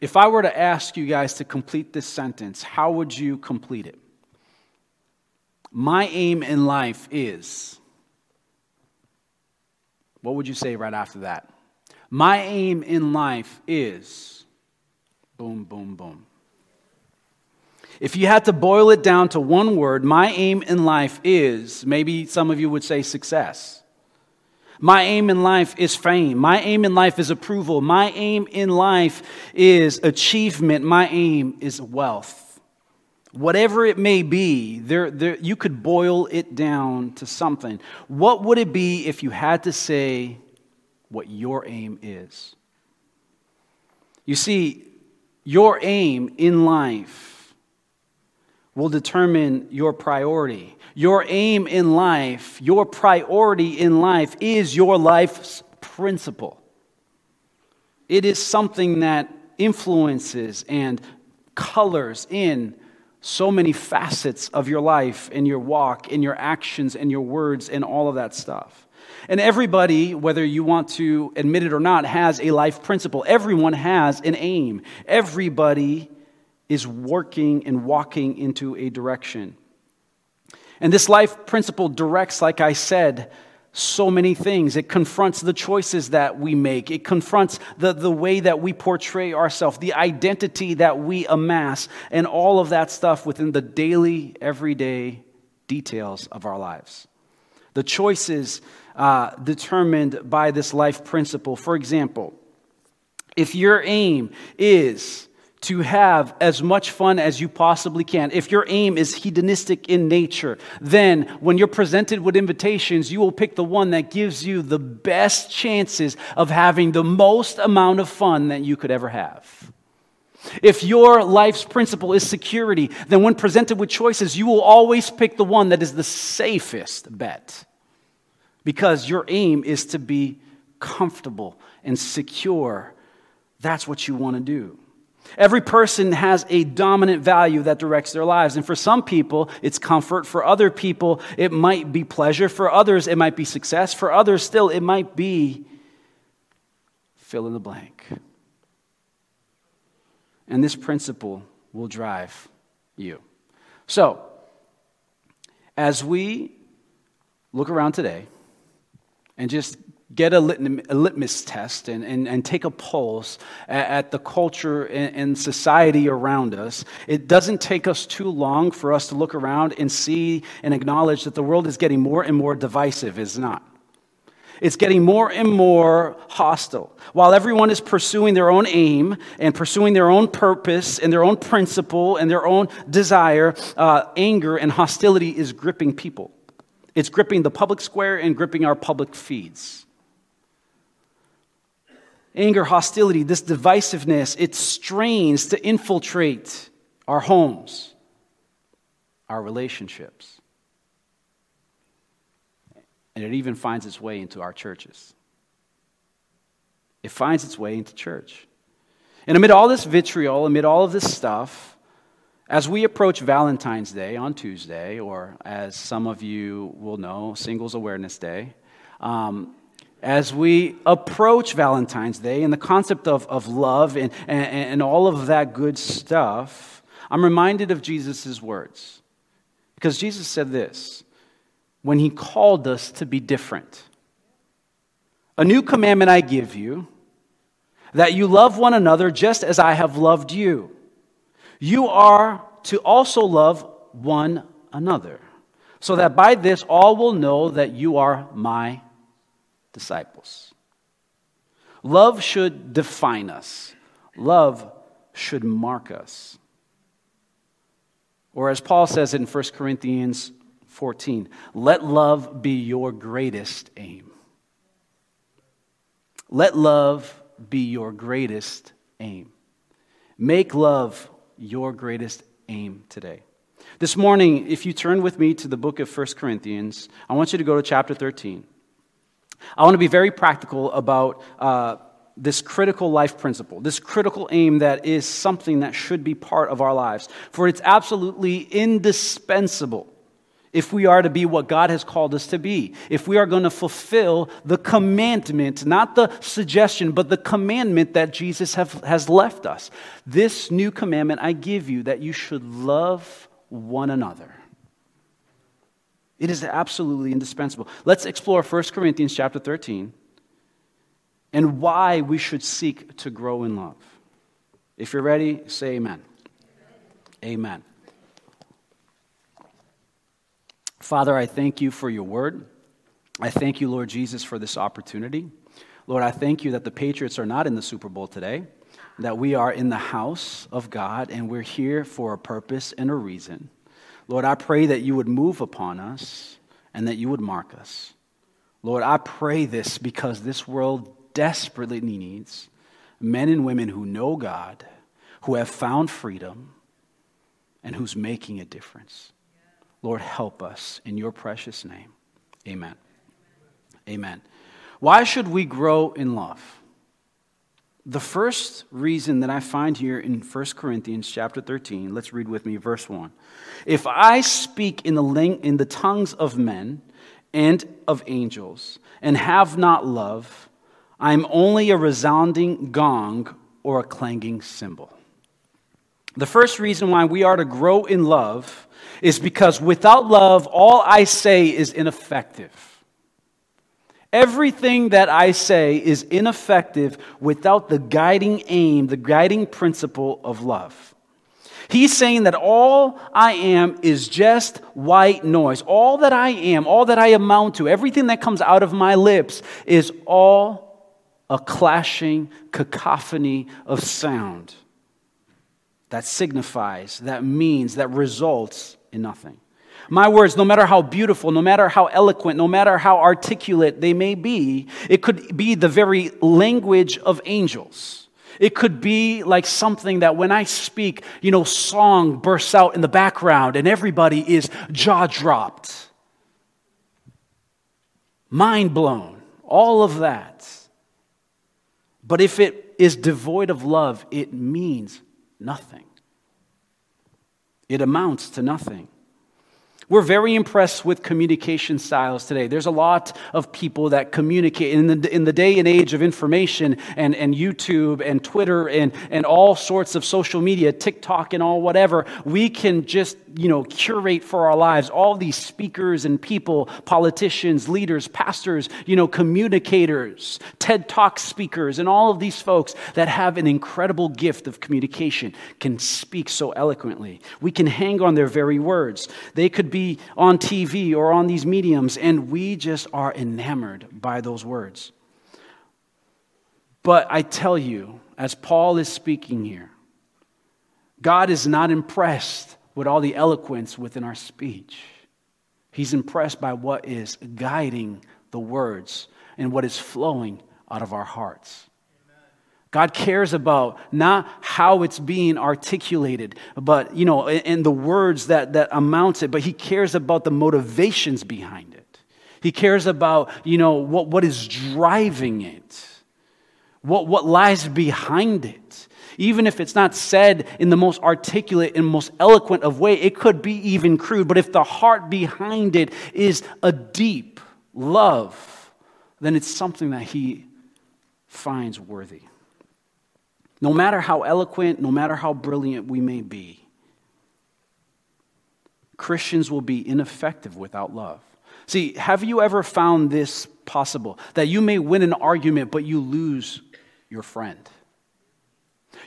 If I were to ask you guys to complete this sentence, how would you complete it? My aim in life is... What would you say right after that? My aim in life is... Boom, boom, boom. If you had to boil it down to one word, my aim in life is... Maybe some of you would say success. My aim in life is fame. My aim in life is approval. My aim in life is achievement. My aim is wealth. Whatever it may be, there you could boil it down to something. What would it be if you had to say what your aim is? You see, your aim in life will determine your priority. Your aim in life, your priority in life is your life's principle. It is something that influences and colors in so many facets of your life, in your walk, in your actions, in your words, and all of that stuff. And everybody, whether you want to admit it or not, has a life principle. Everyone has an aim. Everybody is working and walking into a direction. And this life principle directs, like I said, so many things. It confronts the choices that we make. It confronts the way that we portray ourselves, the identity that we amass, and all of that stuff within the daily, everyday details of our lives. The choices determined by this life principle. For example, if your aim is to have as much fun as you possibly can. If your aim is hedonistic in nature, then when you're presented with invitations, you will pick the one that gives you the best chances of having the most amount of fun that you could ever have. If your life's principle is security, then when presented with choices, you will always pick the one that is the safest bet, because your aim is to be comfortable and secure. That's what you want to do. Every person has a dominant value that directs their lives. And for some people, it's comfort. For other people, it might be pleasure. For others, it might be success. For others still, it might be fill in the blank. And this principle will drive you. So, as we look around today and just get a litmus test and take a pulse at the culture and society around us. It doesn't take us too long for us to look around and see and acknowledge that the world is getting more and more divisive, is it not? It's getting more and more hostile. While everyone is pursuing their own aim and pursuing their own purpose and their own principle and their own desire, anger and hostility is gripping people. It's gripping the public square and gripping our public feeds. Anger, hostility, this divisiveness, it strains to infiltrate our homes, our relationships. And it even finds its way into our churches. It finds its way into church. And amid all this vitriol, amid all of this stuff, as we approach Valentine's Day on Tuesday, or as some of you will know, Singles Awareness Day, as we approach Valentine's Day and the concept of love and all of that good stuff, I'm reminded of Jesus' words. Because Jesus said this, when he called us to be different. A new commandment I give you, that you love one another just as I have loved you. You are to also love one another, so that by this all will know that you are my disciples. Love should define us. Love should mark us. Or as Paul says in 1 Corinthians 14, let love be your greatest aim. Let love be your greatest aim. Make love your greatest aim today. This morning, if you turn with me to the book of 1 Corinthians, I want you to go to chapter 13. I want to be very practical about this critical life principle, this critical aim that is something that should be part of our lives. For it's absolutely indispensable. if we are to be what God has called us to be, if we are going to fulfill the commandment, not the suggestion, but the commandment that Jesus has left us. This new commandment I give you, that you should love one another. It is absolutely indispensable. Let's explore 1 Corinthians chapter 13 and why we should seek to grow in love. If you're ready, say amen. Amen. Father, I thank you for your word. I thank you, Lord Jesus, for this opportunity. Lord, I thank you that the Patriots are not in the Super Bowl today, that we are in the house of God and we're here for a purpose and a reason. Lord, I pray that you would move upon us and that you would mark us. Lord, I pray this because this world desperately needs men and women who know God, who have found freedom, and who's making a difference. Lord, help us in your precious name. Amen. Amen. Why should we grow in love? The first reason that I find here in 1 Corinthians chapter 13, let's read with me verse 1. If I speak in the tongues of men and of angels and have not love, I am only a resounding gong or a clanging cymbal. The first reason why we are to grow in love is because without love, all I say is ineffective. Everything that I say is ineffective without the guiding aim, the guiding principle of love. He's saying that all I am is just white noise. All that I am, all that I amount to, everything that comes out of my lips is all a clashing cacophony of sound that signifies, that means, that results in nothing. My words, no matter how beautiful, no matter how eloquent, no matter how articulate they may be, it could be the very language of angels. It could be like something that when I speak, song bursts out in the background and everybody is jaw-dropped, mind-blown, all of that. But if it is devoid of love, it means nothing. It amounts to nothing. We're very impressed with communication styles today. There's a lot of people that communicate in the day and age of information and YouTube and Twitter and all sorts of social media, TikTok and all whatever. We can just, curate for our lives all these speakers and people, politicians, leaders, pastors, communicators, TED Talk speakers, and all of these folks that have an incredible gift of communication, can speak so eloquently. We can hang on their very words. They could be on TV or on these mediums, and we just are enamored by those words. But I tell you, as Paul is speaking here, God is not impressed with all the eloquence within our speech. He's impressed by what is guiding the words and what is flowing out of our hearts. God cares about not how it's being articulated, but, and the words that amounts it, but he cares about the motivations behind it. He cares about, what is driving it, what lies behind it. Even if it's not said in the most articulate and most eloquent of way, it could be even crude, but if the heart behind it is a deep love, then it's something that he finds worthy. No matter how eloquent, no matter how brilliant we may be, Christians will be ineffective without love. See, have you ever found this possible? That you may win an argument, but you lose your friend.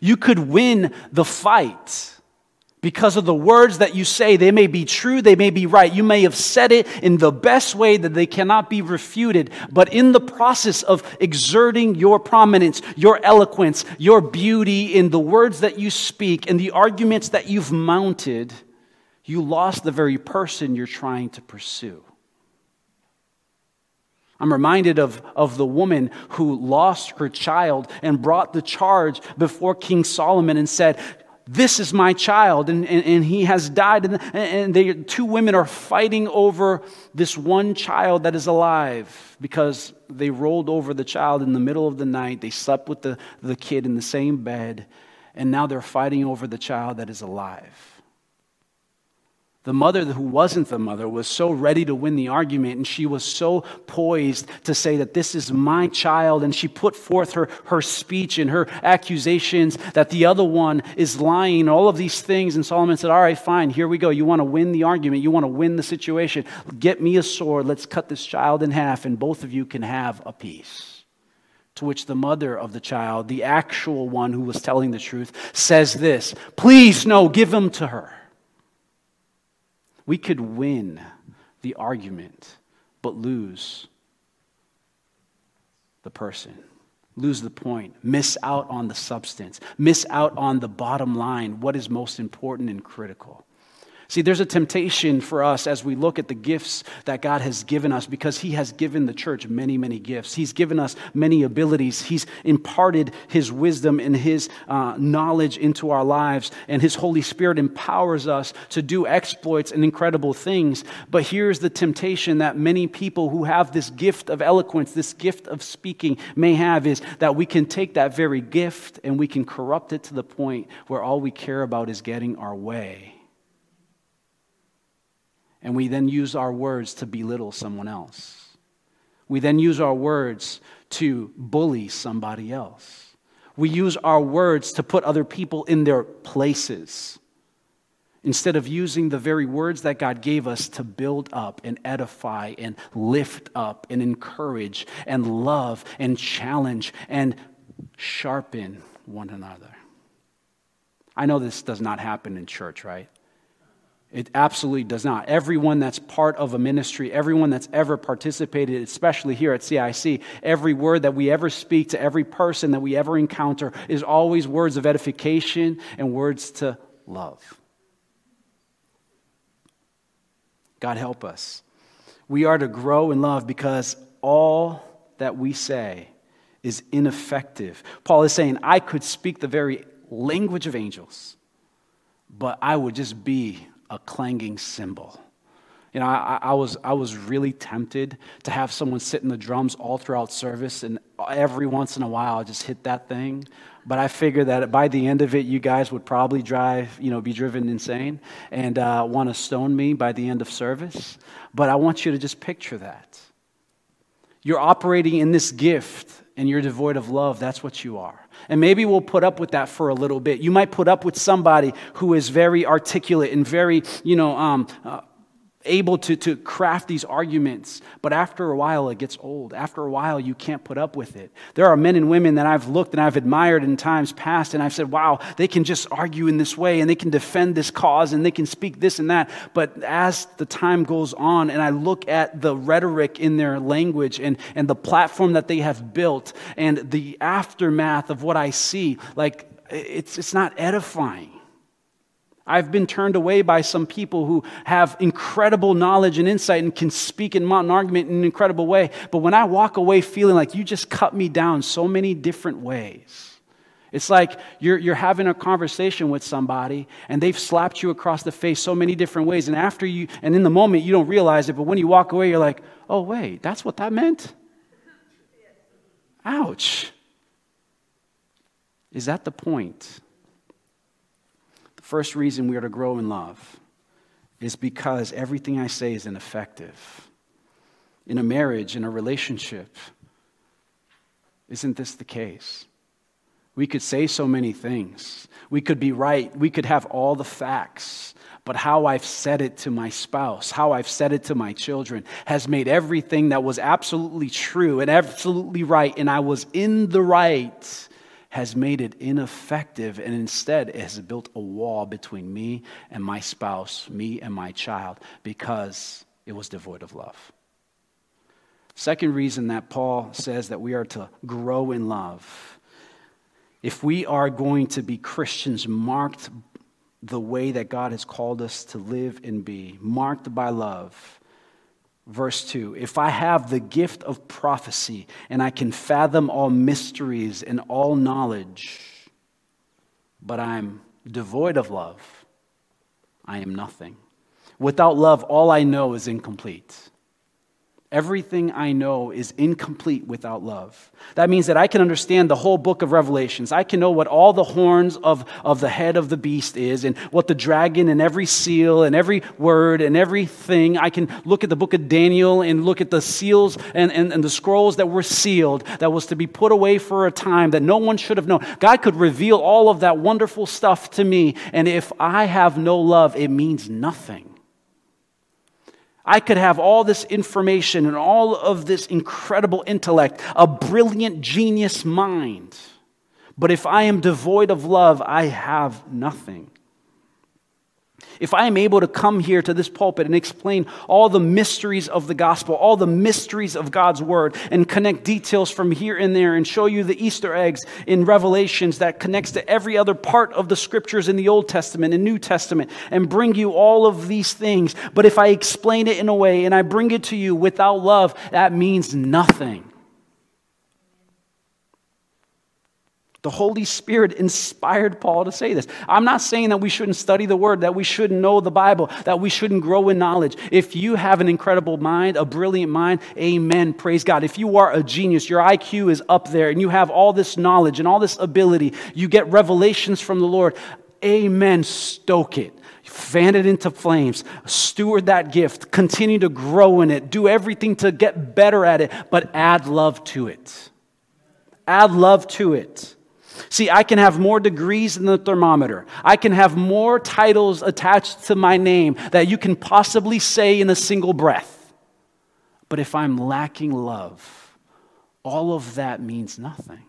You could win the fight because of the words that you say. They may be true, they may be right. You may have said it in the best way that they cannot be refuted, but in the process of exerting your prominence, your eloquence, your beauty in the words that you speak and the arguments that you've mounted, you lost the very person you're trying to pursue. I'm reminded of the woman who lost her child and brought the charge before King Solomon and said, "This is my child, and he has died." And the two women are fighting over this one child that is alive because they rolled over the child in the middle of the night. They slept with the kid in the same bed, and now they're fighting over the child that is alive. The mother who wasn't the mother was so ready to win the argument, and she was so poised to say that this is my child, and she put forth her speech and her accusations that the other one is lying, all of these things. And Solomon said, all right, fine, here we go. You want to win the argument. You want to win the situation. Get me a sword. Let's cut this child in half, and both of you can have a piece. To which the mother of the child, the actual one who was telling the truth, says this, please, no, give him to her. We could win the argument, but lose the person, lose the point, miss out on the substance, miss out on the bottom line, what is most important and critical. See, there's a temptation for us as we look at the gifts that God has given us, because he has given the church many, many gifts. He's given us many abilities. He's imparted his wisdom and his knowledge into our lives, and his Holy Spirit empowers us to do exploits and incredible things. But here's the temptation that many people who have this gift of eloquence, this gift of speaking may have, is that we can take that very gift and we can corrupt it to the point where all we care about is getting our way. And we then use our words to belittle someone else. We then use our words to bully somebody else. We use our words to put other people in their places, instead of using the very words that God gave us to build up and edify and lift up and encourage and love and challenge and sharpen one another. I know this does not happen in church, right? It absolutely does not. Everyone that's part of a ministry, everyone that's ever participated, especially here at CIC, every word that we ever speak to every person that we ever encounter is always words of edification and words to love. God help us. We are to grow in love, because all that we say is ineffective. Paul is saying, I could speak the very language of angels, but I would just be a clanging cymbal. You know, I was really tempted to have someone sit in the drums all throughout service, and every once in a while I just hit that thing. But I figured that by the end of it, you guys would probably be driven insane and want to stone me by the end of service. But I want you to just picture that. You're operating in this gift, and you're devoid of love. That's what you are. And maybe we'll put up with that for a little bit. You might put up with somebody who is very articulate and very, able to craft these arguments. But after a while, it gets old. After a while, you can't put up with it. There are men and women that I've looked and I've admired in times past, and I've said, wow, they can just argue in this way, and they can defend this cause, and they can speak this and that. But as the time goes on and I look at the rhetoric in their language and the platform that they have built and the aftermath of what I see, like it's not edifying. I've been turned away by some people who have incredible knowledge and insight and can speak and mount an argument in an incredible way. But when I walk away feeling like you just cut me down so many different ways, it's like you're having a conversation with somebody and they've slapped you across the face so many different ways. And in the moment, you don't realize it. But when you walk away, you're like, oh, wait, that's what that meant? Ouch. Is that the point? First reason we are to grow in love is because everything I say is ineffective. In a marriage, in a relationship, isn't this the case? We could say so many things. We could be right. We could have all the facts. But how I've said it to my spouse, how I've said it to my children, has made everything that was absolutely true and absolutely right, and I was in the right, has made it ineffective, and instead it has built a wall between me and my spouse, me and my child, because it was devoid of love. Second reason that Paul says that we are to grow in love, if we are going to be Christians marked the way that God has called us to live and be, marked by love, Verse 2, if I have the gift of prophecy and I can fathom all mysteries and all knowledge, but I'm devoid of love, I am nothing. Without love, all I know is incomplete. Everything I know is incomplete without love. That means that I can understand the whole book of Revelations. I can know what all the horns of the head of the beast is, and what the dragon and every seal and every word and everything. I can look at the book of Daniel and look at the seals and the scrolls that were sealed, that was to be put away for a time that no one should have known. God could reveal all of that wonderful stuff to me, and if I have no love, it means nothing. I could have all this information and all of this incredible intellect, a brilliant genius mind. But if I am devoid of love, I have nothing. If I am able to come here to this pulpit and explain all the mysteries of the gospel, all the mysteries of God's word, and connect details from here and there and show you the Easter eggs in Revelations that connects to every other part of the scriptures in the Old Testament and New Testament, and bring you all of these things. But if I explain it in a way and I bring it to you without love, that means nothing. The Holy Spirit inspired Paul to say this. I'm not saying that we shouldn't study the Word, that we shouldn't know the Bible, that we shouldn't grow in knowledge. If you have an incredible mind, a brilliant mind, amen, praise God. If you are a genius, your IQ is up there, and you have all this knowledge and all this ability, you get revelations from the Lord, amen, stoke it. Fan it into flames. Steward that gift. Continue to grow in it. Do everything to get better at it, but add love to it. Add love to it. See, I can have more degrees than the thermometer. I can have more titles attached to my name that you can possibly say in a single breath. But if I'm lacking love, all of that means nothing.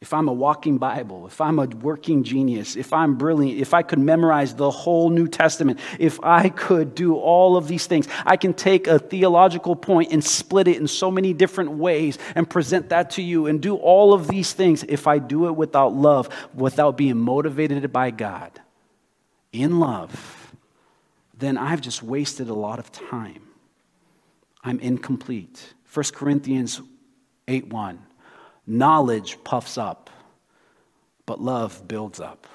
If I'm a walking Bible, if I'm a working genius, if I'm brilliant, if I could memorize the whole New Testament, if I could do all of these things, I can take a theological point and split it in so many different ways and present that to you and do all of these things. If I do it without love, without being motivated by God, in love, then I've just wasted a lot of time. I'm incomplete. 1 Corinthians 8:1. Knowledge puffs up, but love builds up.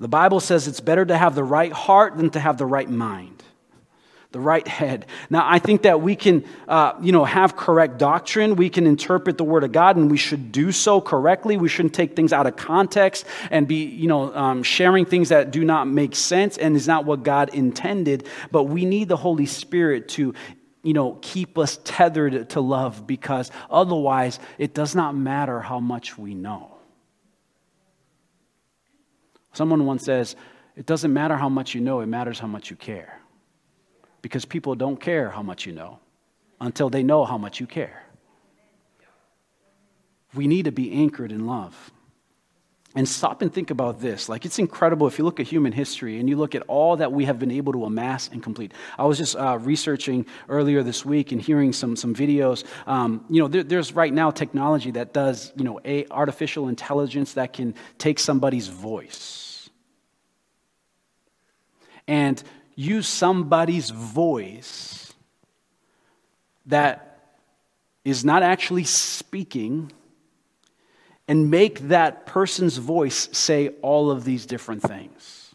The Bible says it's better to have the right heart than to have the right mind, the right head. Now, I think that we can, have correct doctrine. We can interpret the Word of God, and we should do so correctly. We shouldn't take things out of context and be, sharing things that do not make sense and is not what God intended. But we need the Holy Spirit to keep us tethered to love, because otherwise it does not matter how much we know. Someone once says, it doesn't matter how much you know, it matters how much you care. Because people don't care how much you know until they know how much you care. We need to be anchored in love. And stop and think about this. It's incredible if you look at human history and you look at all that we have been able to amass and complete. I was just researching earlier this week and hearing some videos. There's right now technology that does, artificial intelligence that can take somebody's voice and use somebody's voice that is not actually speaking, and make that person's voice say all of these different things.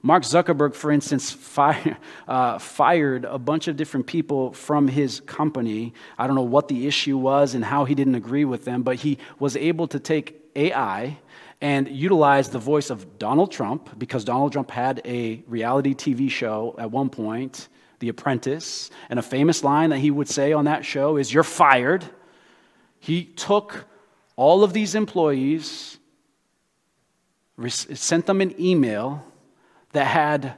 Mark Zuckerberg, for instance, fired a bunch of different people from his company. I don't know what the issue was and how he didn't agree with them, but he was able to take AI and utilize the voice of Donald Trump, because Donald Trump had a reality TV show at one point, The Apprentice, and a famous line that he would say on that show is, "You're fired." He took all of these employees, sent them an email that had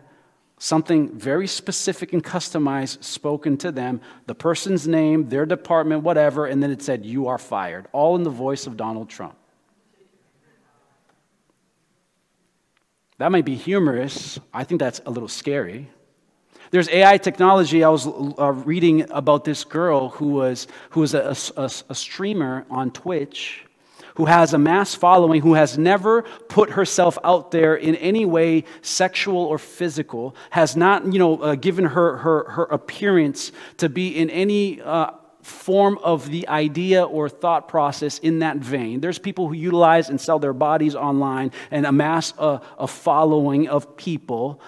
something very specific and customized spoken to them, the person's name, their department, whatever, and then it said, "You are fired," all in the voice of Donald Trump. That might be humorous. I think that's a little scary. There's AI technology. I was reading about this girl who was a streamer on Twitch, who has a mass following, who has never put herself out there in any way, sexual or physical, has not given her appearance to be in any form of the idea or thought process in that vein. There's people who utilize and sell their bodies online and amass a following of people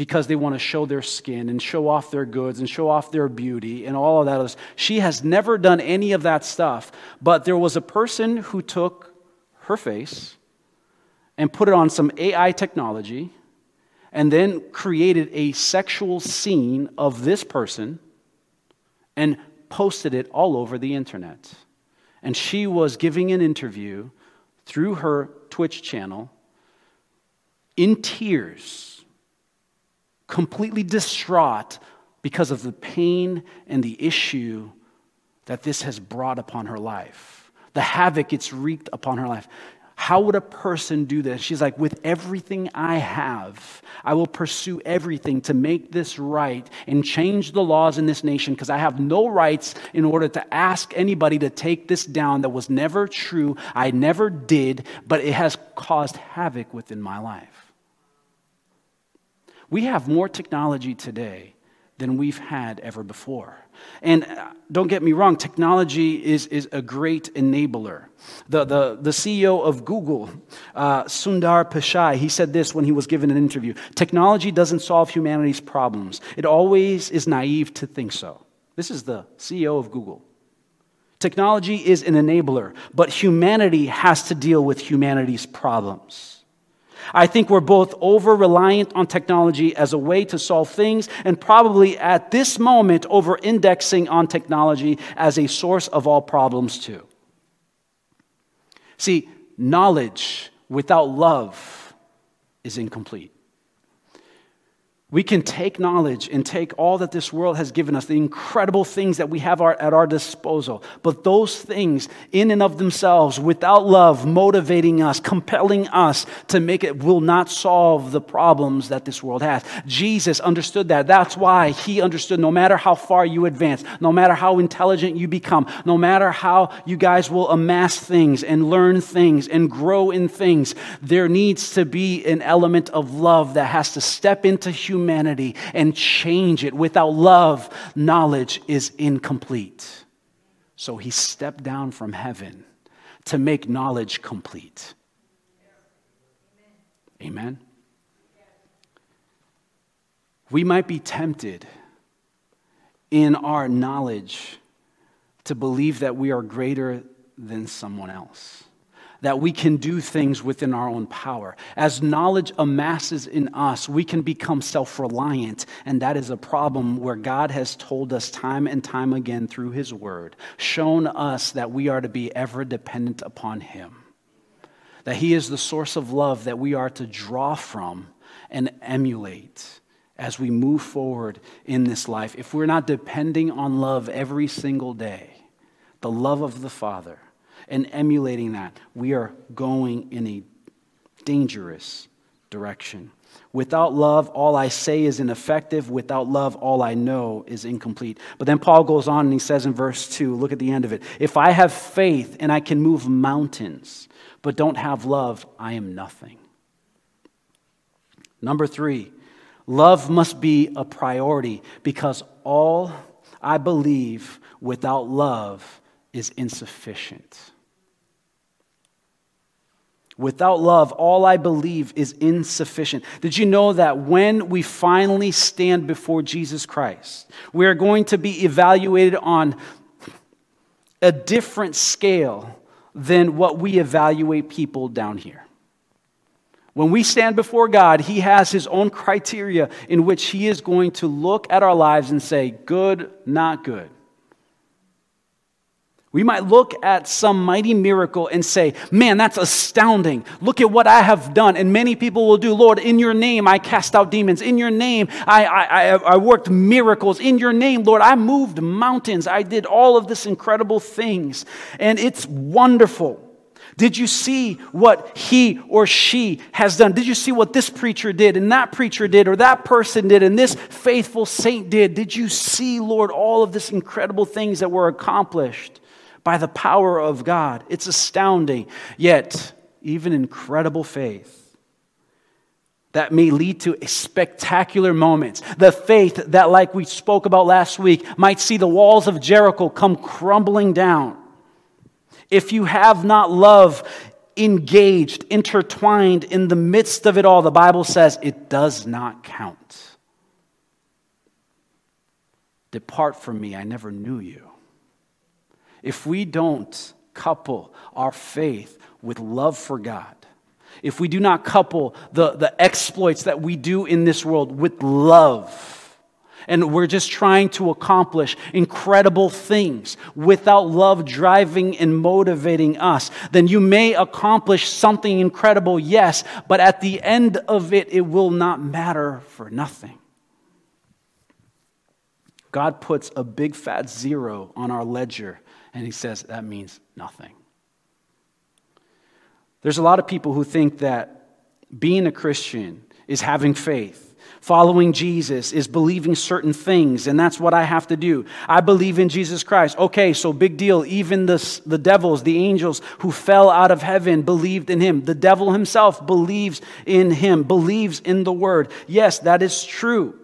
because they want to show their skin and show off their goods and show off their beauty and all of that. She has never done any of that stuff, but there was a person who took her face and put it on some AI technology and then created a sexual scene of this person and posted it all over the internet. And she was giving an interview through her Twitch channel in tears, completely distraught because of the pain and the issue that this has brought upon her life, the havoc it's wreaked upon her life. How would a person do this? She's like, with everything I have, I will pursue everything to make this right and change the laws in this nation because I have no rights in order to ask anybody to take this down. That was never true. I never did, but it has caused havoc within my life. We have more technology today than we've had ever before. And don't get me wrong, technology is a great enabler. The CEO of Google, Sundar Pichai, he said this when he was given an interview: technology doesn't solve humanity's problems. It always is naive to think so. This is the CEO of Google. Technology is an enabler, but humanity has to deal with humanity's problems. I think we're both over-reliant on technology as a way to solve things, and probably at this moment over-indexing on technology as a source of all problems too. See, knowledge without love is incomplete. We can take knowledge and take all that this world has given us, the incredible things that we have at our disposal. But those things in and of themselves, without love motivating us, compelling us to make it, will not solve the problems that this world has. Jesus understood that. That's why he understood no matter how far you advance, no matter how intelligent you become, no matter how you guys will amass things and learn things and grow in things, there needs to be an element of love that has to step into humanity and change it. Without love, knowledge is incomplete. So he stepped down from heaven to make knowledge complete. Amen. We might be tempted in our knowledge to believe that we are greater than someone else, that we can do things within our own power. As knowledge amasses in us, we can become self-reliant, and that is a problem where God has told us time and time again through his word, shown us that we are to be ever dependent upon him, that he is the source of love that we are to draw from and emulate as we move forward in this life. If we're not depending on love every single day, the love of the Father, and emulating that, we are going in a dangerous direction. Without love, all I say is ineffective. Without love, all I know is incomplete. But then Paul goes on and he says in verse 2, look at the end of it, if I have faith and I can move mountains, but don't have love, I am nothing. Number 3, love must be a priority because all I believe without love is insufficient. Without love, all I believe is insufficient. Did you know that when we finally stand before Jesus Christ, we are going to be evaluated on a different scale than what we evaluate people down here? When we stand before God, he has his own criteria in which he is going to look at our lives and say, good, not good. We might look at some mighty miracle and say, man, that's astounding. Look at what I have done. And many people will do, Lord, in your name, I cast out demons. In your name, I worked miracles. In your name, Lord, I moved mountains. I did all of this incredible things. And it's wonderful. Did you see what he or she has done? Did you see what this preacher did and that preacher did or that person did and this faithful saint did? Did you see, Lord, all of this incredible things that were accomplished by the power of God? It's astounding. Yet, even incredible faith that may lead to spectacular moments. The faith that, like we spoke about last week, might see the walls of Jericho come crumbling down. If you have not love engaged, intertwined in the midst of it all, the Bible says it does not count. Depart from me, I never knew you. If we don't couple our faith with love for God, if we do not couple the exploits that we do in this world with love, and we're just trying to accomplish incredible things without love driving and motivating us, then you may accomplish something incredible, yes, but at the end of it, it will not matter for nothing. God puts a big fat zero on our ledger, and he says that means nothing. There's a lot of people who think that being a Christian is having faith. Following Jesus is believing certain things, and that's what I have to do. I believe in Jesus Christ. Okay, so big deal. Even the devils, the angels who fell out of heaven believed in him. The devil himself believes in him, believes in the word. Yes, that is true.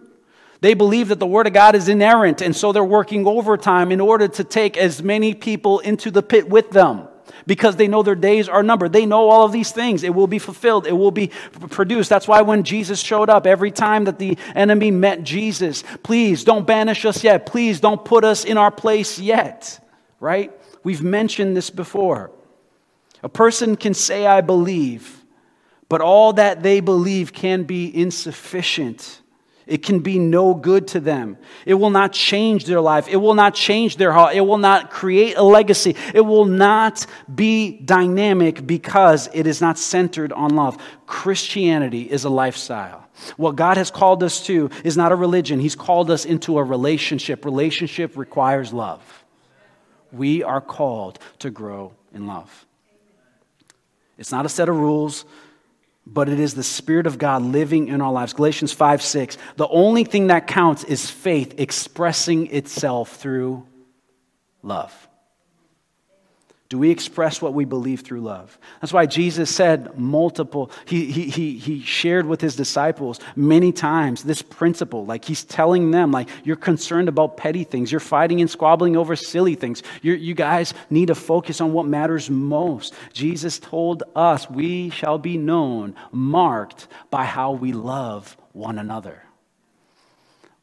They believe that the word of God is inerrant, and so they're working overtime in order to take as many people into the pit with them, because they know their days are numbered. They know all of these things. It will be fulfilled. It will be produced. That's why when Jesus showed up, every time that the enemy met Jesus, please don't banish us yet. Please don't put us in our place yet, right? We've mentioned this before. A person can say, I believe, but all that they believe can be insufficient. It can be no good to them. It will not change their life. It will not change their heart. It will not create a legacy. It will not be dynamic because it is not centered on love. Christianity is a lifestyle. What God has called us to is not a religion. He's called us into a relationship. Relationship requires love. We are called to grow in love. It's not a set of rules, but it is the Spirit of God living in our lives. Galatians 5:6. The only thing that counts is faith expressing itself through love. Do we express what we believe through love? That's why Jesus said he shared with his disciples many times this principle. Like he's telling them, like, you're concerned about petty things. You're fighting and squabbling over silly things. You guys need to focus on what matters most. Jesus told us we shall be known, marked by how we love one another.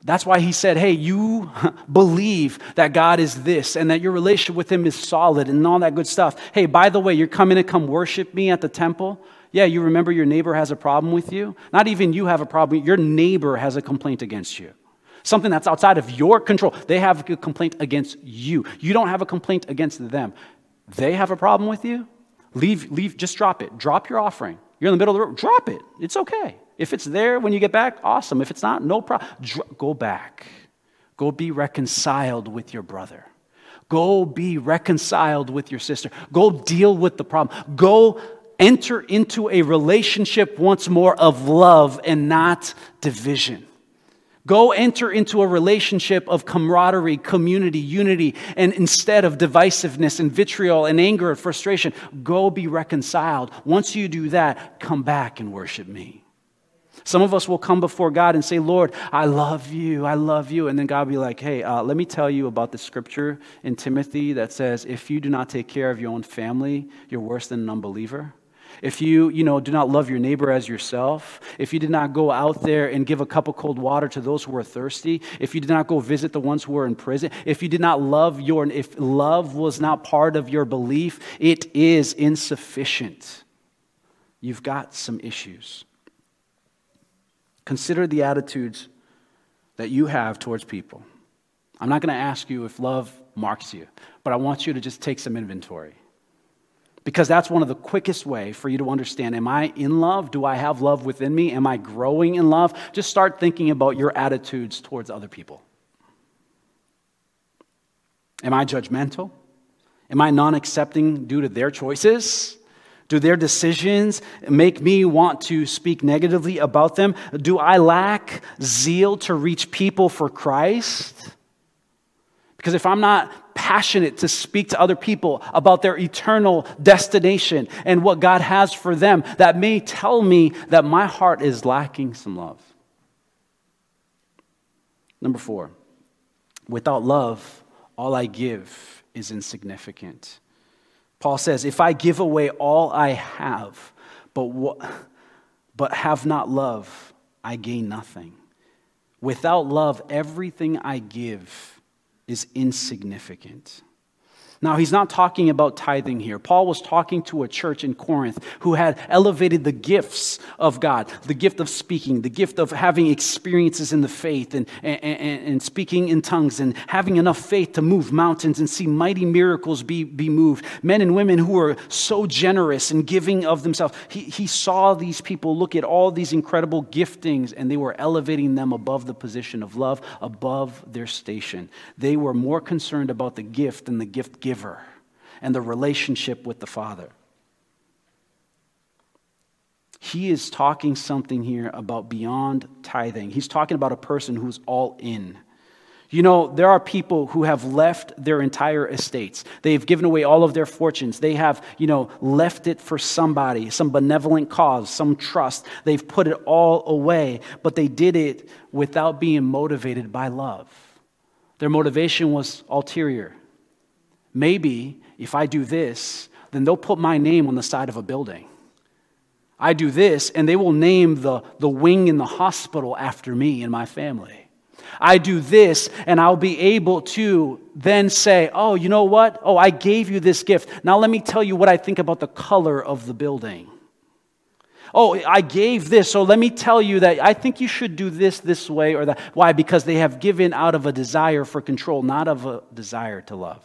That's why he said, hey, you believe that God is this and that your relationship with him is solid and all that good stuff. Hey, by the way, you're coming to come worship me at the temple? Yeah, you remember your neighbor has a problem with you? Not even you have a problem. Your neighbor has a complaint against you. Something that's outside of your control. They have a complaint against you. You don't have a complaint against them. They have a problem with you? Leave, just drop it. Drop your offering. You're in the middle of the road. Drop it. It's okay. If it's there when you get back, awesome. If it's not, no problem. Go back. Go be reconciled with your brother. Go be reconciled with your sister. Go deal with the problem. Go enter into a relationship once more of love and not division. Go enter into a relationship of camaraderie, community, unity, and instead of divisiveness and vitriol and anger and frustration, go be reconciled. Once you do that, come back and worship me. Some of us will come before God and say, Lord, I love you. And then God will be like, hey, let me tell you about the scripture in Timothy that says, if you do not take care of your own family, you're worse than an unbeliever. If you do not love your neighbor as yourself, if you did not go out there and give a cup of cold water to those who are thirsty, if you did not go visit the ones who are in prison, if you did not if love was not part of your belief, it is insufficient. You've got some issues. Consider the attitudes that you have towards people. I'm not going to ask you if love marks you, but I want you to just take some inventory, because that's one of the quickest way for you to understand, am I in love? Do I have love within me? Am I growing in love? Just start thinking about your attitudes towards other people. Am I judgmental? Am I non-accepting due to their choices? Do their decisions make me want to speak negatively about them? Do I lack zeal to reach people for Christ? Because if I'm not passionate to speak to other people about their eternal destination and what God has for them, that may tell me that my heart is lacking some love. Number 4, without love, all I give is insignificant. Paul says, if I give away all I have, but have not love, I gain nothing. Without love, everything I give is insignificant. Now, he's not talking about tithing here. Paul was talking to a church in Corinth who had elevated the gifts of God, the gift of speaking, the gift of having experiences in the faith and speaking in tongues and having enough faith to move mountains and see mighty miracles be moved. Men and women who were so generous and giving of themselves. He saw these people look at all these incredible giftings, and they were elevating them above the position of love, above their station. They were more concerned about the gift than the gift giver and the relationship with the Father. He is talking something here about beyond tithing. He's talking about a person who's all in. You know, there are people who have left their entire estates. They've given away all of their fortunes. They have, left it for somebody, some benevolent cause, some trust. They've put it all away, but they did it without being motivated by love. Their motivation was ulterior. Maybe if I do this, then they'll put my name on the side of a building. I do this, and they will name the wing in the hospital after me and my family. I do this, and I'll be able to then say, oh, you know what? Oh, I gave you this gift. Now let me tell you what I think about the color of the building. Oh, I gave this, so let me tell you that I think you should do this way or that. Why? Because they have given out of a desire for control, not of a desire to love.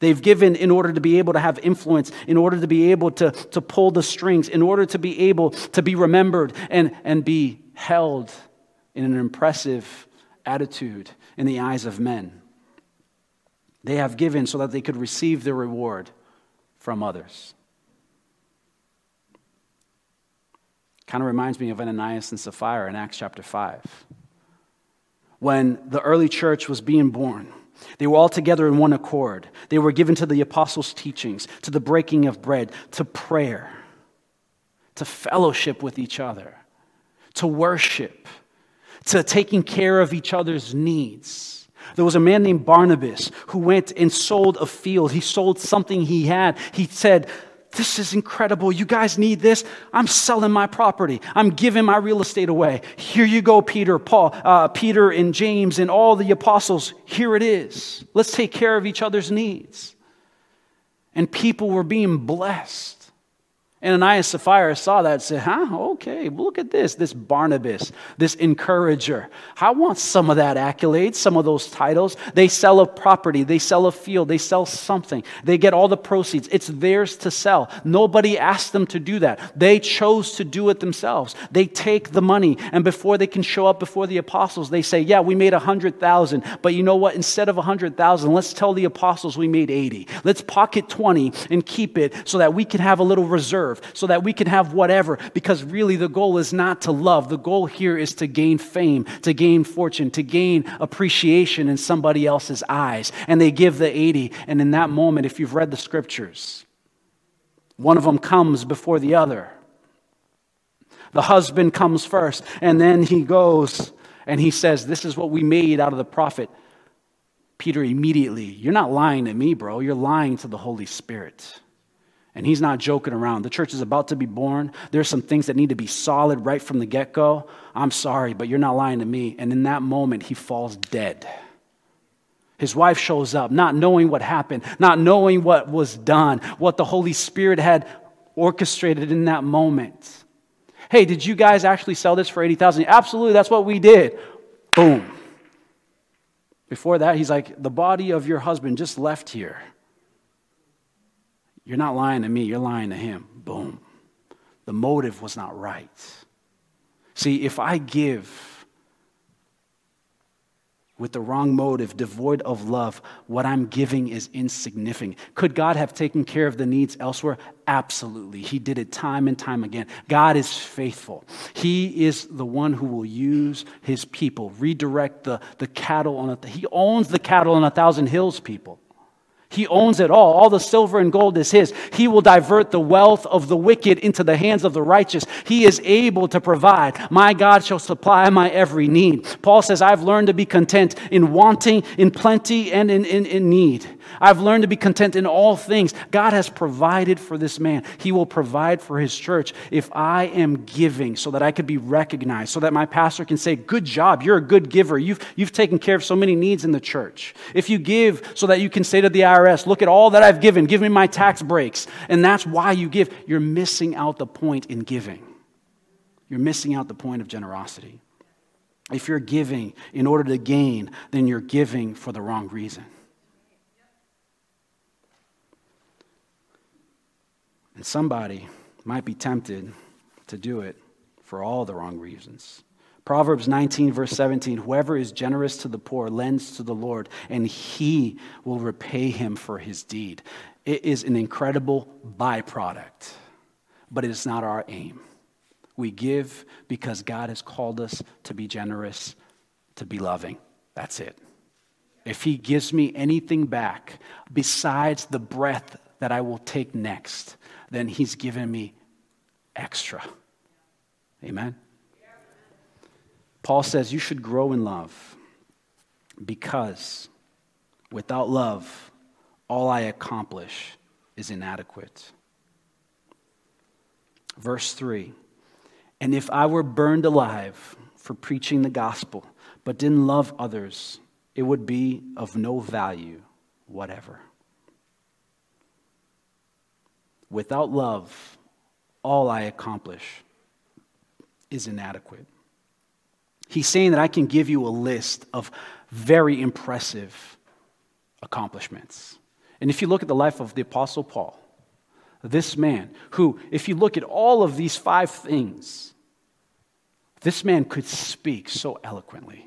They've given in order to be able to have influence, in order to be able to pull the strings, in order to be able to be remembered and be held in an impressive attitude in the eyes of men. They have given so that they could receive their reward from others. Kind of reminds me of Ananias and Sapphira in Acts chapter 5. When the early church was being born, they were all together in one accord. They were given to the apostles' teachings, to the breaking of bread, to prayer, to fellowship with each other, to worship, to taking care of each other's needs. There was a man named Barnabas who went and sold a field. He sold something he had. He said, this is incredible. You guys need this. I'm selling my property. I'm giving my real estate away. Here you go, Peter and James and all the apostles. Here it is. Let's take care of each other's needs. And people were being blessed. And Ananias and Sapphira saw that and said, okay, look at this Barnabas, this encourager. I want some of that accolade, some of those titles. They sell a property, they sell a field, they sell something. They get all the proceeds. It's theirs to sell. Nobody asked them to do that. They chose to do it themselves. They take the money, and before they can show up before the apostles, they say, yeah, we made 100,000, but you know what? Instead of 100,000, let's tell the apostles we made 80. Let's pocket 20 and keep it so that we can have a little reserve, so that we can have whatever, because really the goal is not to love. The goal here is to gain fame, to gain fortune, to gain appreciation in somebody else's eyes. And they give the 80, and in that moment, if you've read the scriptures, one of them comes before the other. The husband comes first, and then he goes and he says, this is what we made out of the prophet. Peter immediately, you're not lying to me, bro. You're lying to the Holy Spirit. And he's not joking around. The church is about to be born. There's some things that need to be solid right from the get-go. I'm sorry, but you're not lying to me. And in that moment, he falls dead. His wife shows up, not knowing what happened, not knowing what was done, what the Holy Spirit had orchestrated in that moment. Hey, did you guys actually sell this for $80,000? Absolutely, that's what we did. Boom. Before that, he's like, the body of your husband just left here. You're not lying to me, you're lying to him. Boom. The motive was not right. See, if I give with the wrong motive, devoid of love, what I'm giving is insignificant. Could God have taken care of the needs elsewhere? Absolutely. He did it time and time again. God is faithful. He is the one who will use his people, redirect the cattle on he owns the cattle on 1,000 hills, people. He owns it all. All the silver and gold is his. He will divert the wealth of the wicked into the hands of the righteous. He is able to provide. My God shall supply my every need. Paul says, I've learned to be content in wanting, in plenty, and in need. I've learned to be content in all things. God has provided for this man. He will provide for his church if I am giving so that I could be recognized, so that my pastor can say, good job, you're a good giver. You've taken care of so many needs in the church. If you give so that you can say to the IRS, look at all that I've given, give me my tax breaks. And that's why you give. You're missing out the point in giving. You're missing out the point of generosity. If you're giving in order to gain, then you're giving for the wrong reason. And somebody might be tempted to do it for all the wrong reasons. Proverbs 19, verse 17, whoever is generous to the poor lends to the Lord, and he will repay him for his deed. It is an incredible byproduct, but it is not our aim. We give because God has called us to be generous, to be loving. That's it. If he gives me anything back besides the breath that I will take next, then he's given me extra. Amen? Paul says you should grow in love because without love, all I accomplish is inadequate. Verse 3, and if I were burned alive for preaching the gospel but didn't love others, it would be of no value whatever. Without love, all I accomplish is inadequate. He's saying that I can give you a list of very impressive accomplishments. And if you look at the life of the Apostle Paul, this man who, if you look at all of these five things, this man could speak so eloquently.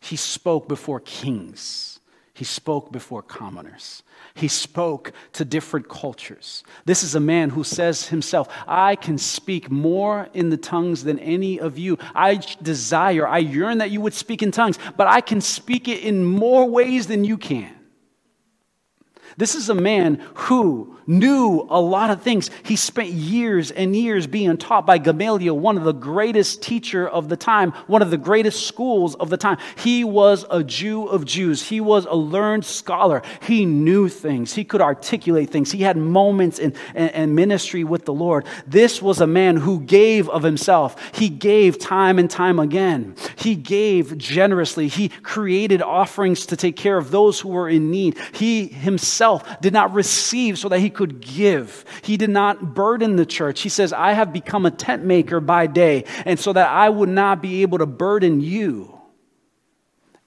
He spoke before kings. He spoke before commoners. He spoke to different cultures. This is a man who says himself, I can speak more in the tongues than any of you. I yearn that you would speak in tongues, but I can speak it in more ways than you can. This is a man who knew a lot of things. He spent years and years being taught by Gamaliel, one of the greatest teacher of the time, one of the greatest schools of the time. He was a Jew of Jews. He was a learned scholar. He knew things. He could articulate things. He had moments in ministry with the Lord. This was a man who gave of himself. He gave time and time again. He gave generously. He created offerings to take care of those who were in need. He himself did not receive so that he could give. He did not burden the church. He says, I have become a tent maker by day, and so that I would not be able to burden you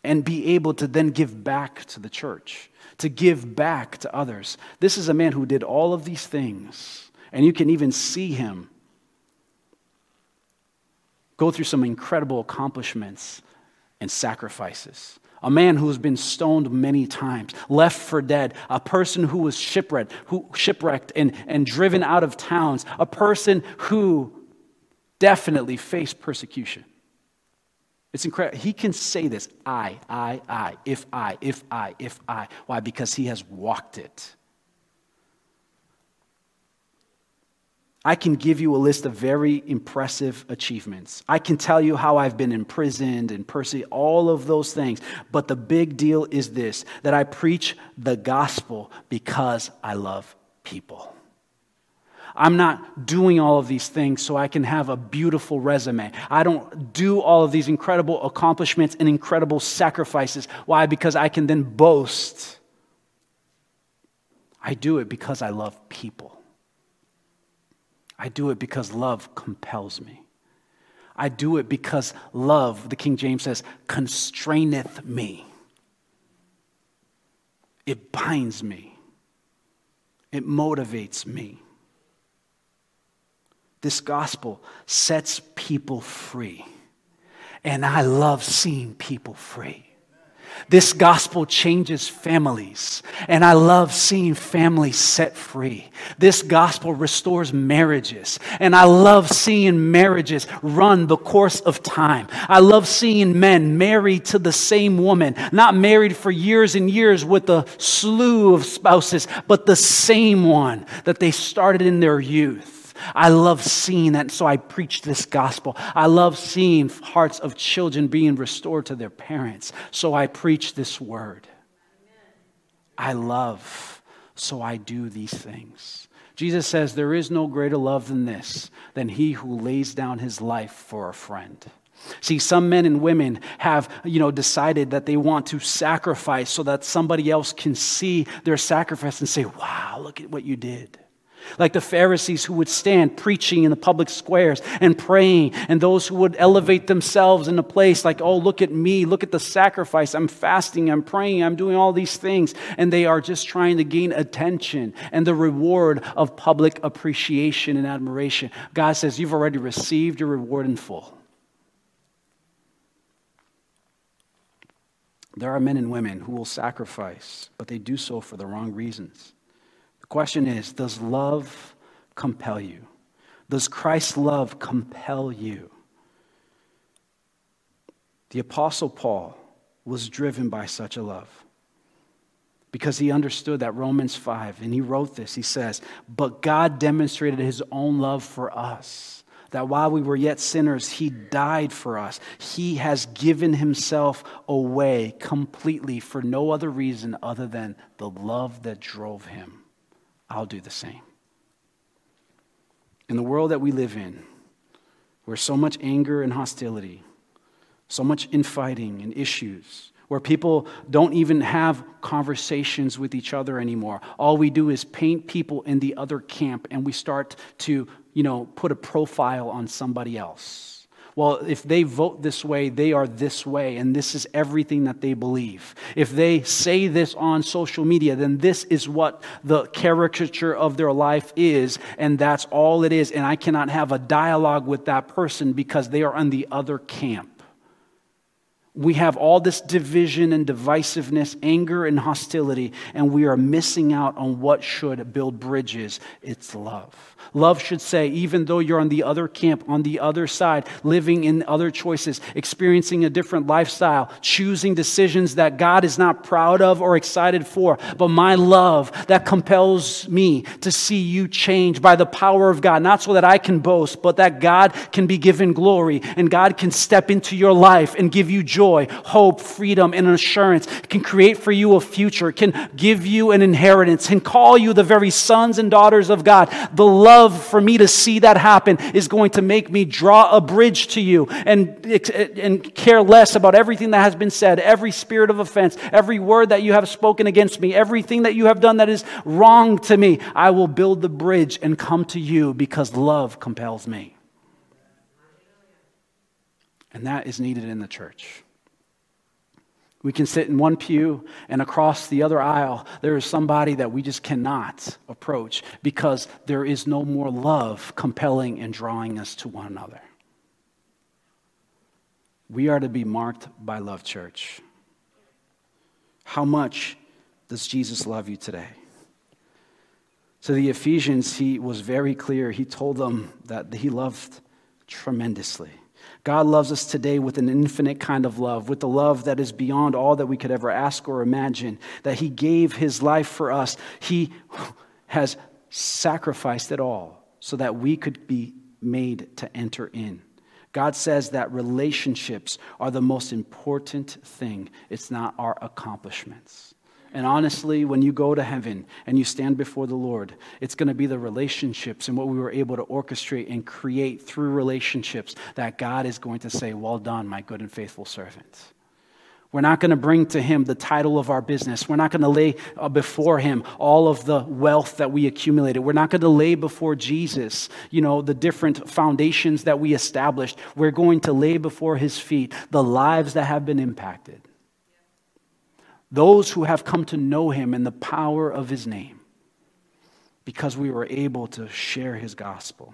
and be able to then give back to the church, to give back to others. This is a man who did all of these things, and you can even see him go through some incredible accomplishments and sacrifices. A man who has been stoned many times, left for dead, a person who was shipwrecked and driven out of towns, a person who definitely faced persecution. It's incredible. He can say this, I, if I. Why? Because he has walked it. I can give you a list of very impressive achievements. I can tell you how I've been imprisoned and persecuted, all of those things. But the big deal is this, that I preach the gospel because I love people. I'm not doing all of these things so I can have a beautiful resume. I don't do all of these incredible accomplishments and incredible sacrifices. Why? Because I can then boast. I do it because I love people. I do it because love compels me. I do it because love, the King James says, constraineth me. It binds me. It motivates me. This gospel sets people free. And I love seeing people free. This gospel changes families, and I love seeing families set free. This gospel restores marriages, and I love seeing marriages run the course of time. I love seeing men married to the same woman, not married for years and years with a slew of spouses, but the same one that they started in their youth. I love seeing that, so I preach this gospel. I love seeing hearts of children being restored to their parents, so I preach this word. I love, so I do these things. Jesus says there is no greater love than this, than he who lays down his life for a friend. See, some men and women have, decided that they want to sacrifice so that somebody else can see their sacrifice and say, wow, look at what you did. Like the Pharisees who would stand preaching in the public squares and praying, and those who would elevate themselves in a place like, oh, look at me, look at the sacrifice, I'm fasting, I'm praying, I'm doing all these things, and they are just trying to gain attention and the reward of public appreciation and admiration. God says, you've already received your reward in full. There are men and women who will sacrifice, but they do so for the wrong reasons. The question is, does love compel you? Does Christ's love compel you? The Apostle Paul was driven by such a love because he understood that Romans 5, and he wrote this, he says, but God demonstrated his own love for us, that while we were yet sinners, he died for us. He has given himself away completely for no other reason other than the love that drove him. I'll do the same. In the world that we live in, where so much anger and hostility, so much infighting and issues, where people don't even have conversations with each other anymore, all we do is paint people in the other camp, and we start to, put a profile on somebody else. Well, if they vote this way, they are this way, and this is everything that they believe. If they say this on social media, then this is what the caricature of their life is, and that's all it is, and I cannot have a dialogue with that person because they are on the other camp. We have all this division and divisiveness, anger and hostility, and we are missing out on what should build bridges. It's love. Love should say, even though you're on the other camp, on the other side, living in other choices, experiencing a different lifestyle, choosing decisions that God is not proud of or excited for, but my love that compels me to see you change by the power of God, not so that I can boast, but that God can be given glory, and God can step into your life and give you joy. Joy, hope, freedom, and assurance. It can create for you a future. It can give you an inheritance. It can call you the very sons and daughters of God. The love for me to see that happen is going to make me draw a bridge to you and care less about everything that has been said, every spirit of offense, every word that you have spoken against me, everything that you have done that is wrong to me. I will build the bridge and come to you because love compels me. And that is needed in the church. We can sit in one pew, and across the other aisle, there is somebody that we just cannot approach because there is no more love compelling and drawing us to one another. We are to be marked by love, church. How much does Jesus love you today? To the Ephesians, he was very clear. He told them that he loved tremendously. God loves us today with an infinite kind of love, with the love that is beyond all that we could ever ask or imagine, that he gave his life for us. He has sacrificed it all so that we could be made to enter in. God says that relationships are the most important thing. It's not our accomplishments. And honestly, when you go to heaven and you stand before the Lord, it's going to be the relationships and what we were able to orchestrate and create through relationships that God is going to say, well done, my good and faithful servant. We're not going to bring to him the title of our business. We're not going to lay before him all of the wealth that we accumulated. We're not going to lay before Jesus, the different foundations that we established. We're going to lay before his feet the lives that have been impacted. Those who have come to know him in the power of his name because we were able to share his gospel.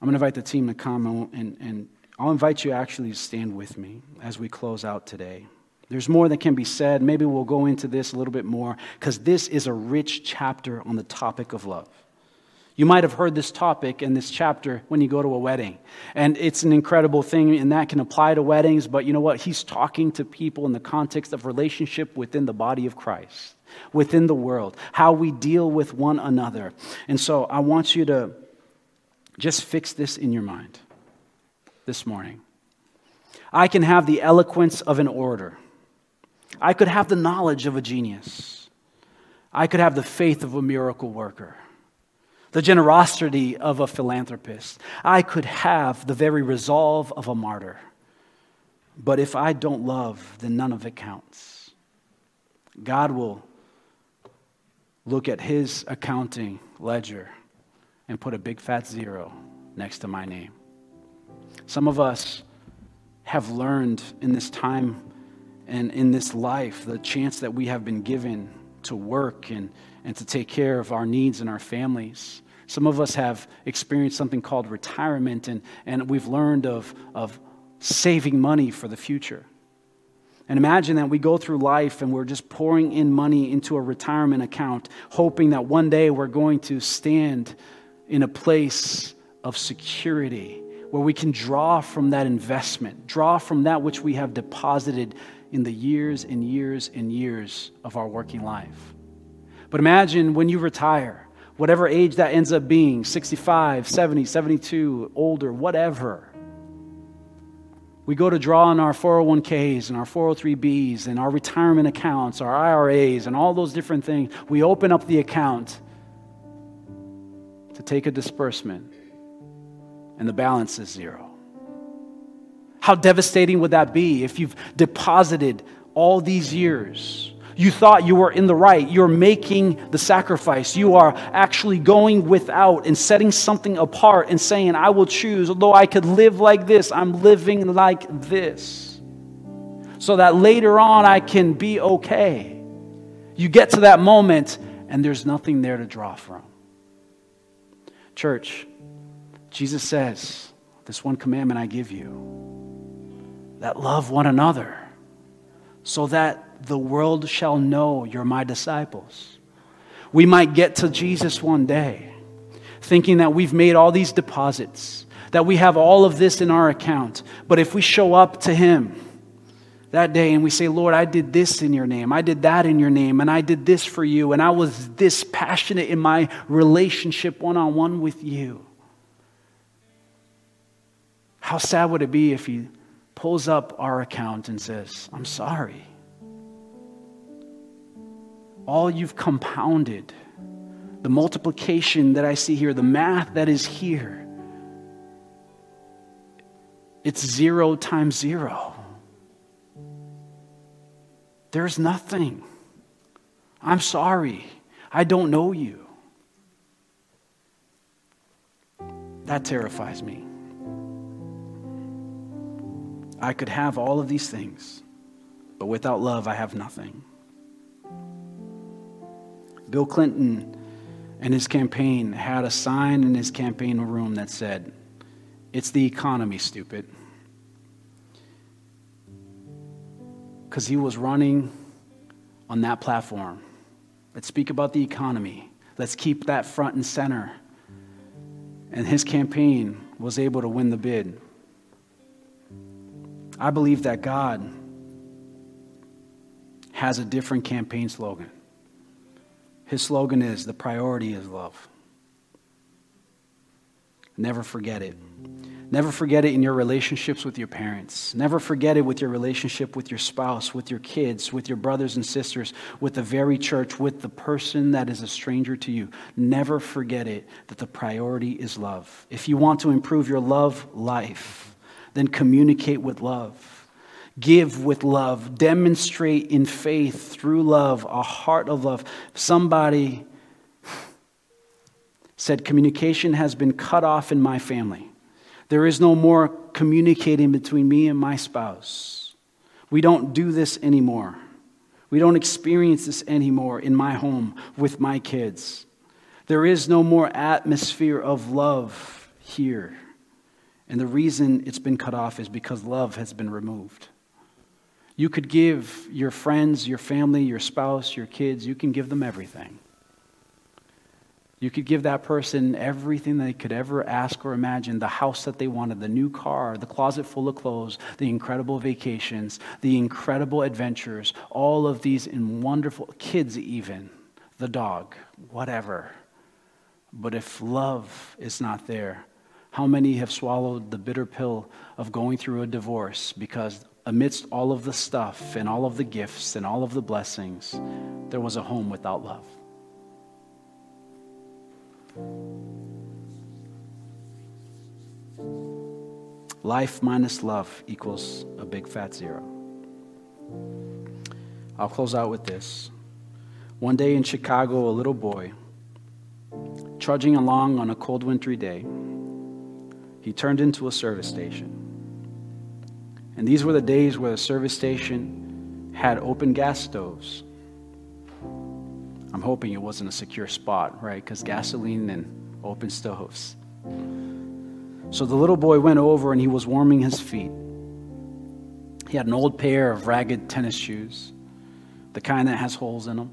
I'm going to invite the team to come and I'll invite you actually to stand with me as we close out today. There's more that can be said. Maybe we'll go into this a little bit more, because this is a rich chapter on the topic of love. You might have heard this topic and this chapter when you go to a wedding. And it's an incredible thing, and that can apply to weddings. But you know what? He's talking to people in the context of relationship within the body of Christ, within the world, how we deal with one another. And so I want you to just fix this in your mind this morning. I can have the eloquence of an orator. I could have the knowledge of a genius. I could have the faith of a miracle worker, the generosity of a philanthropist. I could have the very resolve of a martyr. But if I don't love, then none of it counts. God will look at his accounting ledger and put a big fat zero next to my name. Some of us have learned in this time and in this life the chance that we have been given to work and to take care of our needs and our families. Some of us have experienced something called retirement, and we've learned of saving money for the future. And imagine that we go through life and we're just pouring in money into a retirement account, hoping that one day we're going to stand in a place of security where we can draw from that investment, draw from that which we have deposited in the years and years and years of our working life. But imagine when you retire, whatever age that ends up being, 65, 70, 72, older, whatever, we go to draw on our 401ks and our 403bs and our retirement accounts, our IRAs and all those different things. We open up the account to take a disbursement, and the balance is zero. How devastating would that be if you've deposited all these years? You thought you were in the right. You're making the sacrifice. You are actually going without and setting something apart and saying, I will choose. Although I could live like this, I'm living like this, so that later on I can be okay. You get to that moment and there's nothing there to draw from. Church, Jesus says, this one commandment I give you, that love one another, so that the world shall know you're my disciples. We might get to Jesus one day thinking that we've made all these deposits, that we have all of this in our account. But if we show up to him that day and we say, Lord, I did this in your name, I did that in your name, and I did this for you, and I was this passionate in my relationship one-on-one with you. How sad would it be if he pulls up our account and says, I'm sorry. All you've compounded, the multiplication that I see here, the math that is here, it's 0 times 0. There's nothing. I'm sorry. I don't know you. That terrifies me. I could have all of these things, but without love, I have nothing. Bill Clinton and his campaign had a sign in his campaign room that said, it's the economy, stupid. Because he was running on that platform. Let's speak about the economy. Let's keep that front and center. And his campaign was able to win the bid. I believe that God has a different campaign slogan. His slogan is, the priority is love. Never forget it. Never forget it in your relationships with your parents. Never forget it with your relationship with your spouse, with your kids, with your brothers and sisters, with the very church, with the person that is a stranger to you. Never forget it, that the priority is love. If you want to improve your love life, then communicate with love. Give with love. Demonstrate in faith through love, a heart of love. Somebody said, communication has been cut off in my family. There is no more communicating between me and my spouse. We don't do this anymore. We don't experience this anymore in my home with my kids. There is no more atmosphere of love here. And the reason it's been cut off is because love has been removed. You could give your friends, your family, your spouse, your kids, you can give them everything. You could give that person everything they could ever ask or imagine, the house that they wanted, the new car, the closet full of clothes, the incredible vacations, the incredible adventures, all of these in wonderful, kids even, the dog, whatever. But if love is not there, how many have swallowed the bitter pill of going through a divorce because amidst all of the stuff and all of the gifts and all of the blessings, there was a home without love? Life minus love equals a big fat zero. I'll close out with this. One day in Chicago, a little boy, trudging along on a cold wintry day, he turned into a service station. And these were the days where the service station had open gas stoves. I'm hoping it wasn't a secure spot, right? Because gasoline and open stoves. So the little boy went over and he was warming his feet. He had an old pair of ragged tennis shoes, the kind that has holes in them.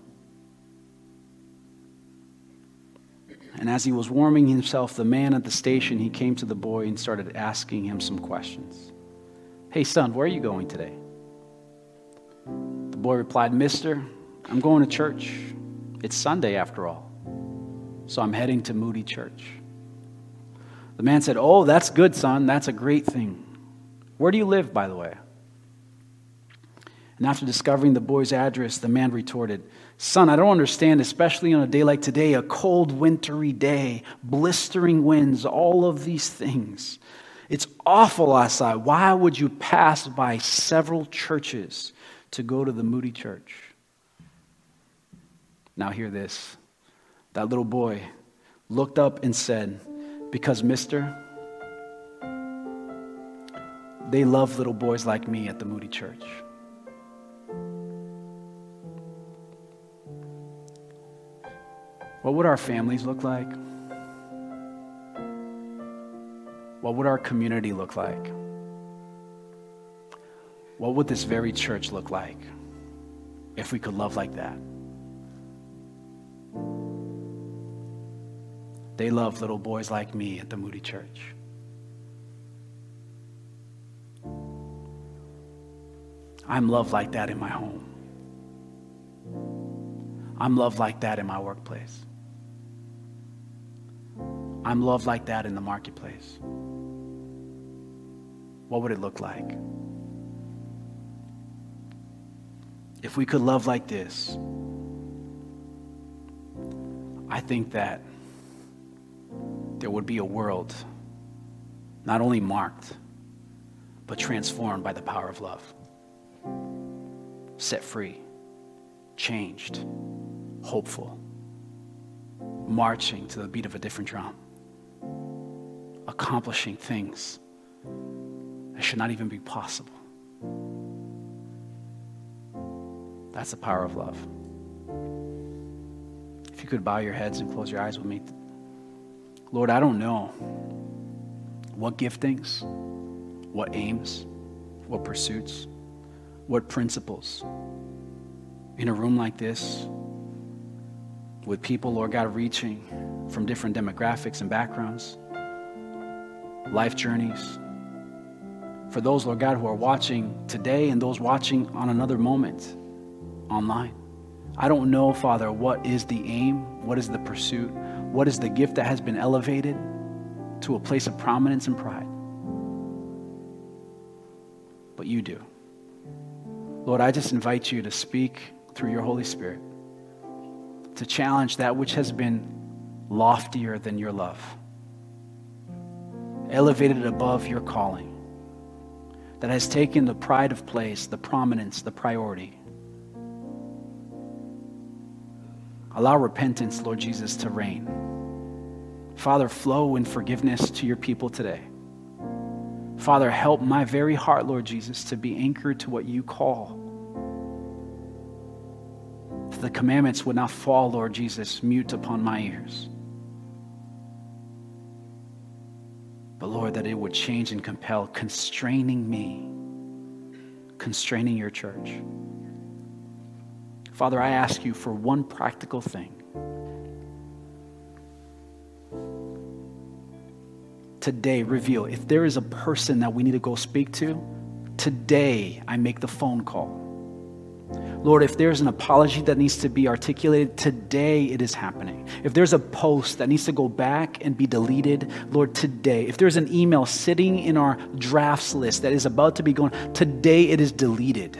And as he was warming himself, the man at the station, he came to the boy and started asking him some questions. Hey, son, where are you going today? The boy replied, Mister, I'm going to church. It's Sunday after all, so I'm heading to Moody Church. The man said, Oh, that's good, son. That's a great thing. Where do you live, by the way? And after discovering the boy's address, the man retorted, Son, I don't understand, especially on a day like today, a cold, wintry day, blistering winds, all of these things. It's awful outside. Why would you pass by several churches to go to the Moody Church? Now hear this. That little boy looked up and said, Because, mister, they love little boys like me at the Moody Church. What would our families look like? What would our community look like? What would this very church look like if we could love like that? They love little boys like me at the Moody Church. I'm loved like that in my home. I'm loved like that in my workplace. I'm loved like that in the marketplace. What would it look like? If we could love like this, I think that there would be a world not only marked, but transformed by the power of love. Set free, changed, hopeful, marching to the beat of a different drum, accomplishing things that should not even be possible. That's the power of love. If you could bow your heads and close your eyes with me. Lord, I don't know what giftings, what aims, what pursuits, what principles in a room like this with people, Lord God, reaching from different demographics and backgrounds, life journeys. For those, Lord God, who are watching today and those watching on another moment online. I don't know, Father, what is the aim? What is the pursuit? What is the gift that has been elevated to a place of prominence and pride? But you do. Lord, I just invite you to speak through your Holy Spirit, to challenge that which has been loftier than your love, elevated above your calling, that has taken the pride of place, the prominence, the priority. Allow repentance, Lord Jesus, to reign. Father, flow in forgiveness to your people today. Father, help my very heart, Lord Jesus, to be anchored to what you call. The commandments would not fall, Lord Jesus, mute upon my ears. But Lord, that it would change and compel, constraining me, constraining your church. Father, I ask you for one practical thing. Today, reveal. If there is a person that we need to go speak to, today I make the phone call. Lord, if there's an apology that needs to be articulated, today it is happening. If there's a post that needs to go back and be deleted, Lord, today. If there's an email sitting in our drafts list that is about to be gone, today it is deleted.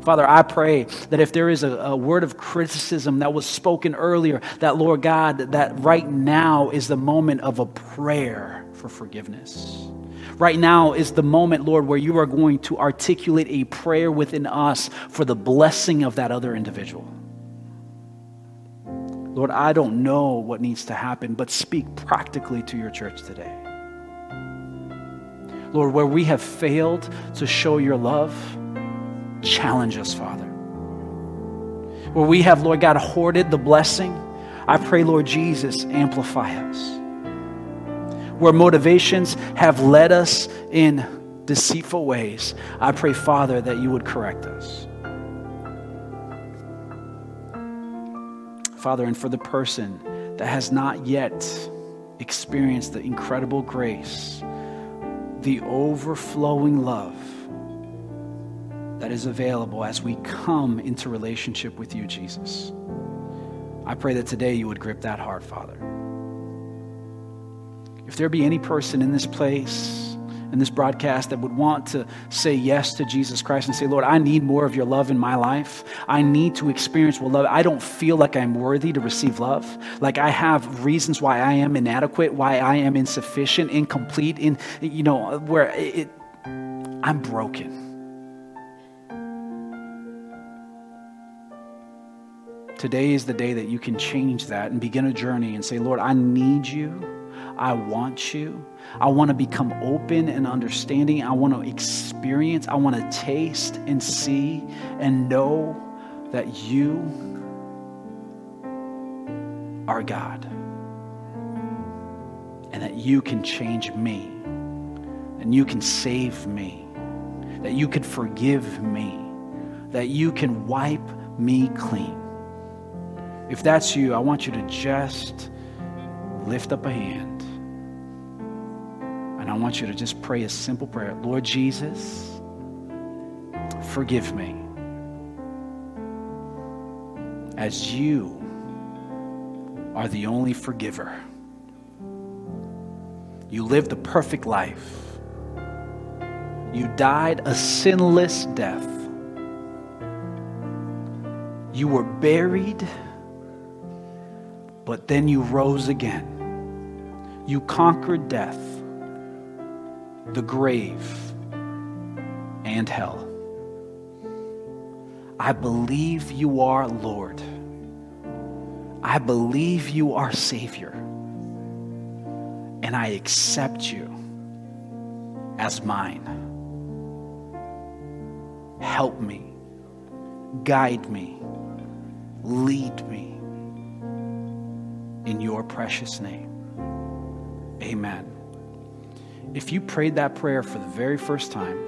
Father, I pray that if there is a word of criticism that was spoken earlier, that, Lord God, that right now is the moment of a prayer for forgiveness. Right now is the moment, Lord, where you are going to articulate a prayer within us for the blessing of that other individual. Lord, I don't know what needs to happen, but speak practically to your church today. Lord, where we have failed to show your love, challenge us, Father. Where we have, Lord God, hoarded the blessing, I pray, Lord Jesus, amplify us. Where motivations have led us in deceitful ways, I pray, Father, that you would correct us. Father, and for the person that has not yet experienced the incredible grace, the overflowing love that is available as we come into relationship with you, Jesus, I pray that today you would grip that heart, Father. If there be any person in this place, in this broadcast, that would want to say yes to Jesus Christ and say, Lord, I need more of your love in my life. I need to experience what love. I don't feel like I'm worthy to receive love. Like I have reasons why I am inadequate, why I am insufficient, incomplete, I'm broken. Today is the day that you can change that and begin a journey and say, Lord, I need you. I want you. I want to become open and understanding. I want to experience. I want to taste and see and know that you are God and that you can change me and you can save me, that you can forgive me, that you can wipe me clean. If that's you, I want you to just lift up a hand. And I want you to just pray a simple prayer. Lord Jesus, forgive me as you are the only forgiver. You lived the perfect life. You died a sinless death. You were buried, but then you rose again. You conquered death, the grave, and hell. I believe you are Lord. I believe you are Savior. And I accept you as mine. Help me, guide me, lead me in your precious name. Amen. If you prayed that prayer for the very first time,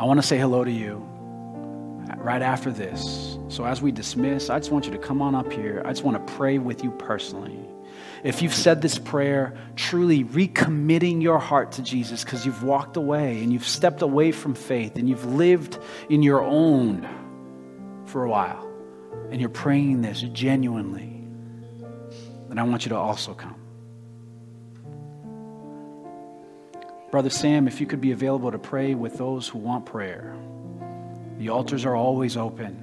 I want to say hello to you right after this. So as we dismiss, I just want you to come on up here. I just want to pray with you personally. If you've said this prayer, truly recommitting your heart to Jesus because you've walked away and you've stepped away from faith and you've lived in your own for a while and you're praying this genuinely, then I want you to also come. Brother Sam, if you could be available to pray with those who want prayer. The altars are always open.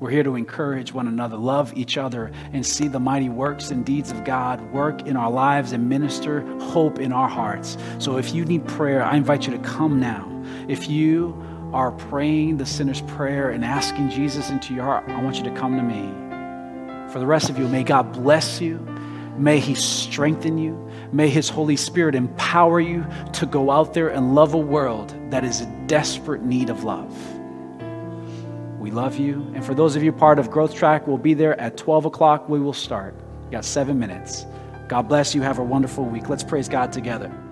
We're here to encourage one another, love each other, and see the mighty works and deeds of God work in our lives and minister hope in our hearts. So if you need prayer, I invite you to come now. If you are praying the sinner's prayer and asking Jesus into your heart, I want you to come to me. For the rest of you, may God bless you. May he strengthen you. May his Holy Spirit empower you to go out there and love a world that is in desperate need of love. We love you. And for those of you part of Growth Track, we'll be there at 12 o'clock. We will start. You got 7 minutes. God bless you. Have a wonderful week. Let's praise God together.